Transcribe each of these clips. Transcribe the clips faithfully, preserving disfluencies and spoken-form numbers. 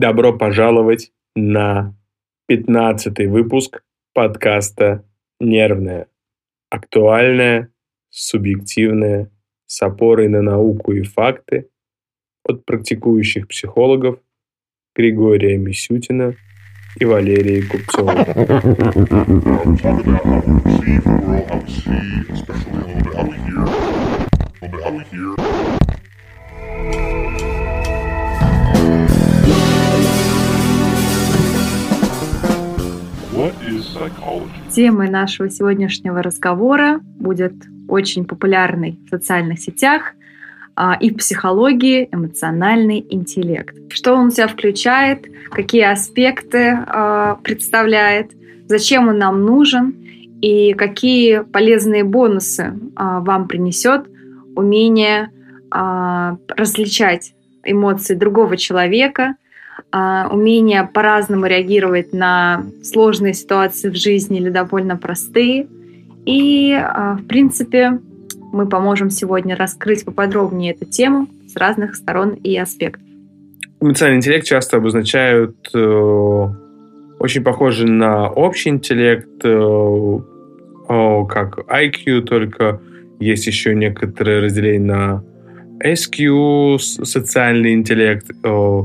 Добро пожаловать на пятнадцатый выпуск подкаста «Нервное». Актуальное, субъективное, с опорой на науку и факты от практикующих психологов Григория Мисютина и Валерии Купцовой. Темой нашего сегодняшнего разговора будет очень популярный в социальных сетях и в психологии эмоциональный интеллект. Что он в себя включает, какие аспекты э, представляет, зачем он нам нужен и какие полезные бонусы э, вам принесет умение э, различать эмоции другого человека, э, умение по-разному реагировать на сложные ситуации в жизни или довольно простые. И, э, в принципе, мы поможем сегодня раскрыть поподробнее эту тему с разных сторон и аспектов. Эмоциональный интеллект часто обозначают э, очень похоже на общий интеллект, э, о, как ай кью, только есть еще некоторые разделения на эс кью, социальный интеллект, э,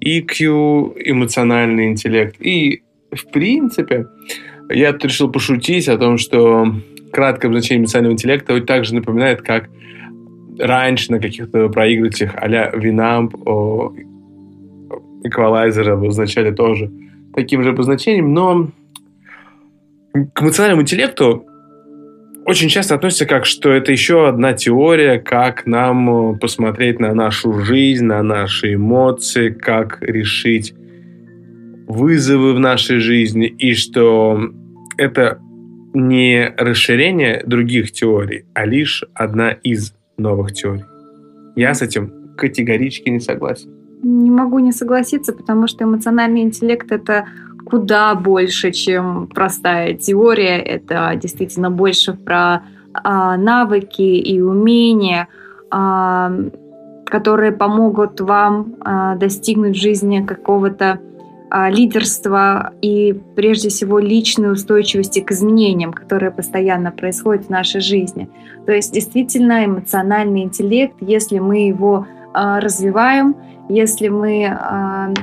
и кью, эмоциональный интеллект. И, в принципе, я тут решил пошутить о том, что краткое обозначение эмоционального интеллекта также напоминает, как раньше на каких-то проигрывателях а-ля Винамп, эквалайзера обозначали тоже таким же обозначением, но к эмоциональному интеллекту очень часто относится как, что это еще одна теория, как нам посмотреть на нашу жизнь, на наши эмоции, как решить вызовы в нашей жизни, и что это не расширение других теорий, а лишь одна из новых теорий. Я с этим категорически не согласен. Не могу не согласиться, потому что эмоциональный интеллект – это куда больше, чем простая теория. Это действительно больше про а, навыки и умения, а, которые помогут вам а, достигнуть в жизни какого-то лидерства и, прежде всего, личной устойчивости к изменениям, которые постоянно происходят в нашей жизни. То есть, действительно, эмоциональный интеллект, если мы его э, развиваем, если мы э,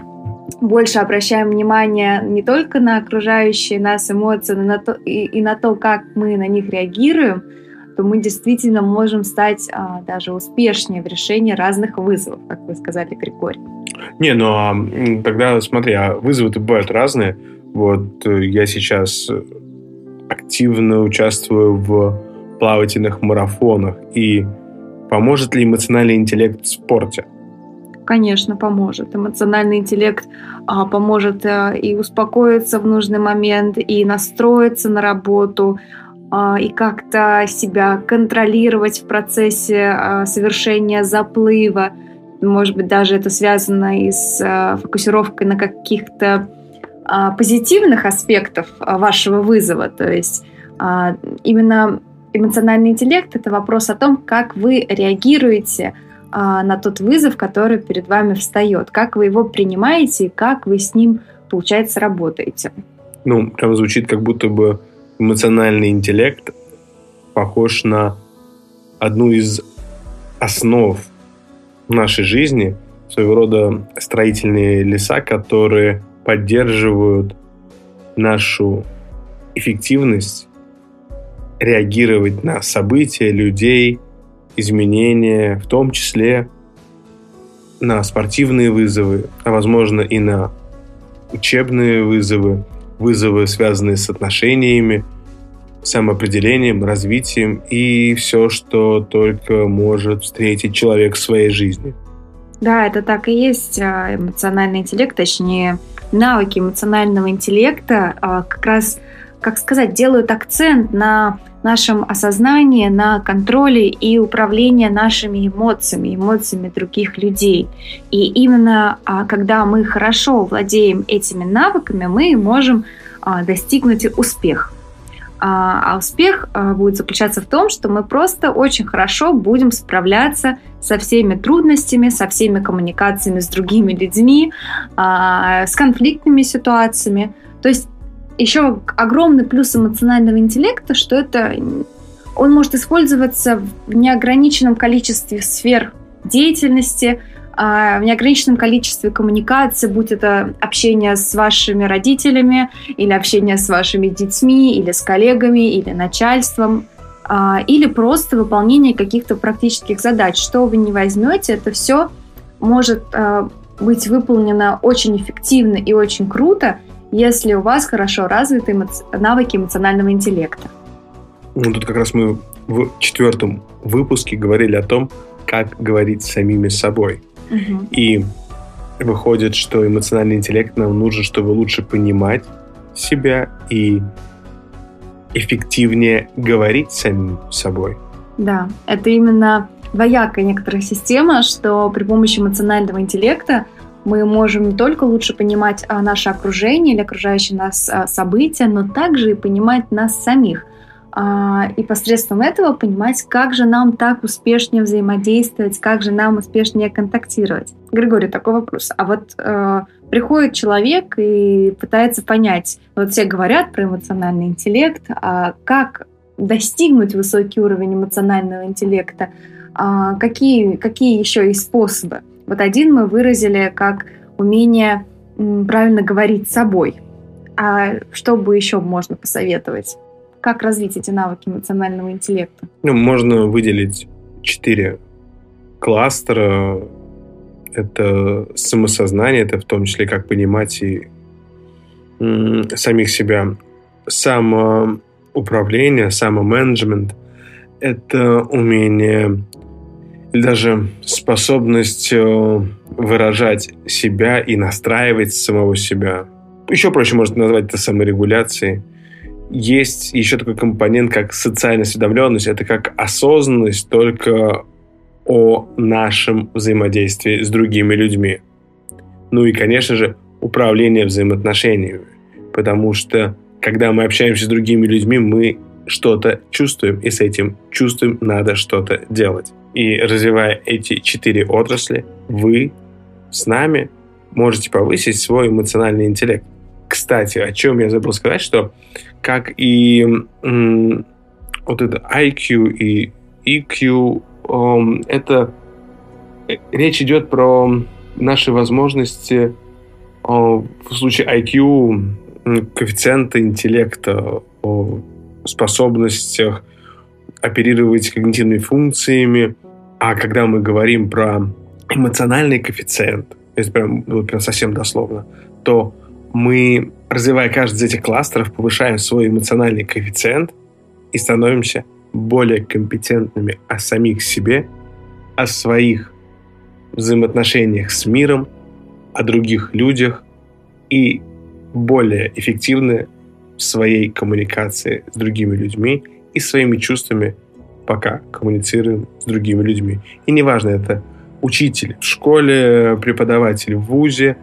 больше обращаем внимание не только на окружающие нас эмоции, но на то, и, и на то, как мы на них реагируем, то мы действительно можем стать а, даже успешнее в решении разных вызовов, как вы сказали, Григорий. Не, ну а тогда смотри, а вызовы-то бывают разные. Вот я сейчас активно участвую в плавательных марафонах. И поможет ли эмоциональный интеллект в спорте? Конечно, поможет. Эмоциональный интеллект а, поможет а, и успокоиться в нужный момент, и настроиться на работу, и как-то себя контролировать в процессе совершения заплыва. Может быть, даже это связано и с фокусировкой на каких-то позитивных аспектах вашего вызова. То есть именно эмоциональный интеллект – это вопрос о том, как вы реагируете на тот вызов, который перед вами встает, как вы его принимаете и как вы с ним, получается, работаете. Ну, прям звучит, как будто бы эмоциональный интеллект похож на одну из основ нашей жизни, своего рода строительные леса, которые поддерживают нашу эффективность реагировать на события, людей, изменения, в том числе на спортивные вызовы, а возможно и на учебные вызовы, вызовы, связанные с отношениями, самоопределением, развитием и все, что только может встретить человек в своей жизни. Да, это так и есть. Эмоциональный интеллект, точнее, навыки эмоционального интеллекта как раз, как сказать, делают акцент на нашем осознании, на контроле и управлении нашими эмоциями, эмоциями других людей. И именно когда мы хорошо владеем этими навыками, мы можем достигнуть успеха. А успех будет заключаться в том, что мы просто очень хорошо будем справляться со всеми трудностями, со всеми коммуникациями с другими людьми, с конфликтными ситуациями. То есть еще огромный плюс эмоционального интеллекта, что это он может использоваться в неограниченном количестве сфер деятельности, в неограниченном количестве коммуникаций, будь это общение с вашими родителями, или общение с вашими детьми, или с коллегами, или начальством, или просто выполнение каких-то практических задач. Что вы не возьмете, это все может быть выполнено очень эффективно и очень круто, если у вас хорошо развиты эмоци... навыки эмоционального интеллекта. Ну, тут как раз мы в четвертом выпуске говорили о том, как говорить с самими собой. Uh-huh. И выходит, что эмоциональный интеллект нам нужен, чтобы лучше понимать себя и эффективнее говорить с самим собой. Да, это именно двоякая некоторая система, что при помощи эмоционального интеллекта мы можем не только лучше понимать наше окружение или окружающие нас события, но также и понимать нас самих. И посредством этого понимать, как же нам так успешнее взаимодействовать, как же нам успешнее контактировать. Григорий, такой вопрос. А вот э, приходит человек и пытается понять, вот все говорят про эмоциональный интеллект, а как достигнуть высокий уровень эмоционального интеллекта, а какие, какие еще есть способы? Вот один мы выразили как умение м, правильно говорить с собой. А что бы еще можно посоветовать? Как развить эти навыки эмоционального интеллекта? Ну, можно выделить четыре кластера. Это самосознание, это в том числе как понимать и м- самих себя. Самоуправление, самоменеджмент. Это умение или даже способность выражать себя и настраивать самого себя. Еще проще можно назвать это саморегуляцией. Есть еще такой компонент, как социальная осведомленность. Это как осознанность только о нашем взаимодействии с другими людьми. Ну и, конечно же, управление взаимоотношениями. Потому что, когда мы общаемся с другими людьми, мы что-то чувствуем, и с этим чувством надо что-то делать. И развивая эти четыре отрасли, вы с нами можете повысить свой эмоциональный интеллект. Кстати, о чем я забыл сказать, что как и м, вот это ай кью и и кью, эм, это речь идет про наши возможности, э, в случае ай кью, коэффициента интеллекта, э, способностях оперировать когнитивными функциями, а когда мы говорим про эмоциональный коэффициент, если прям, вот прям совсем дословно, то мы, развивая каждый из этих кластеров, повышаем свой эмоциональный коэффициент и становимся более компетентными о самих себе, о своих взаимоотношениях с миром, о других людях и более эффективны в своей коммуникации с другими людьми и своими чувствами, пока коммуницируем с другими людьми. И неважно, это учитель в школе, преподаватель в вузе,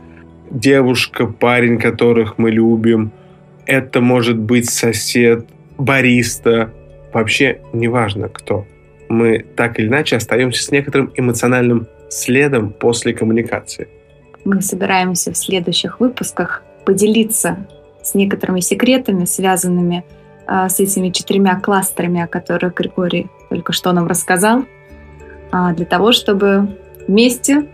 девушка, парень, которых мы любим. Это может быть сосед, бариста. Вообще неважно кто. Мы так или иначе остаемся с некоторым эмоциональным следом после коммуникации. Мы собираемся в следующих выпусках поделиться с некоторыми секретами, связанными э, с этими четырьмя кластерами, о которых Григорий только что нам рассказал, э, для того, чтобы вместе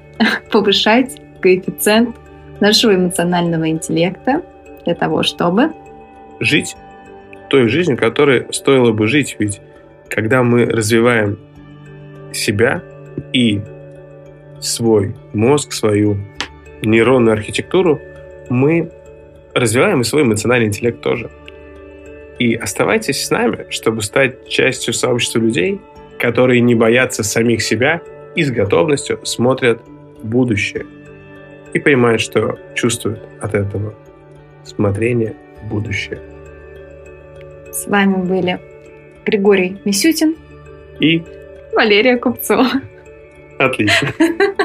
повышать коэффициент нашего эмоционального интеллекта для того, чтобы жить той жизнью, которой стоило бы жить. Ведь когда мы развиваем себя и свой мозг, свою нейронную архитектуру, мы развиваем и свой эмоциональный интеллект тоже. И оставайтесь с нами, чтобы стать частью сообщества людей, которые не боятся самих себя и с готовностью смотрят в будущее. И понимают, что чувствуют от этого смотрение в будущее. С вами были Григорий Мисютин и Валерия Купцова. Отлично.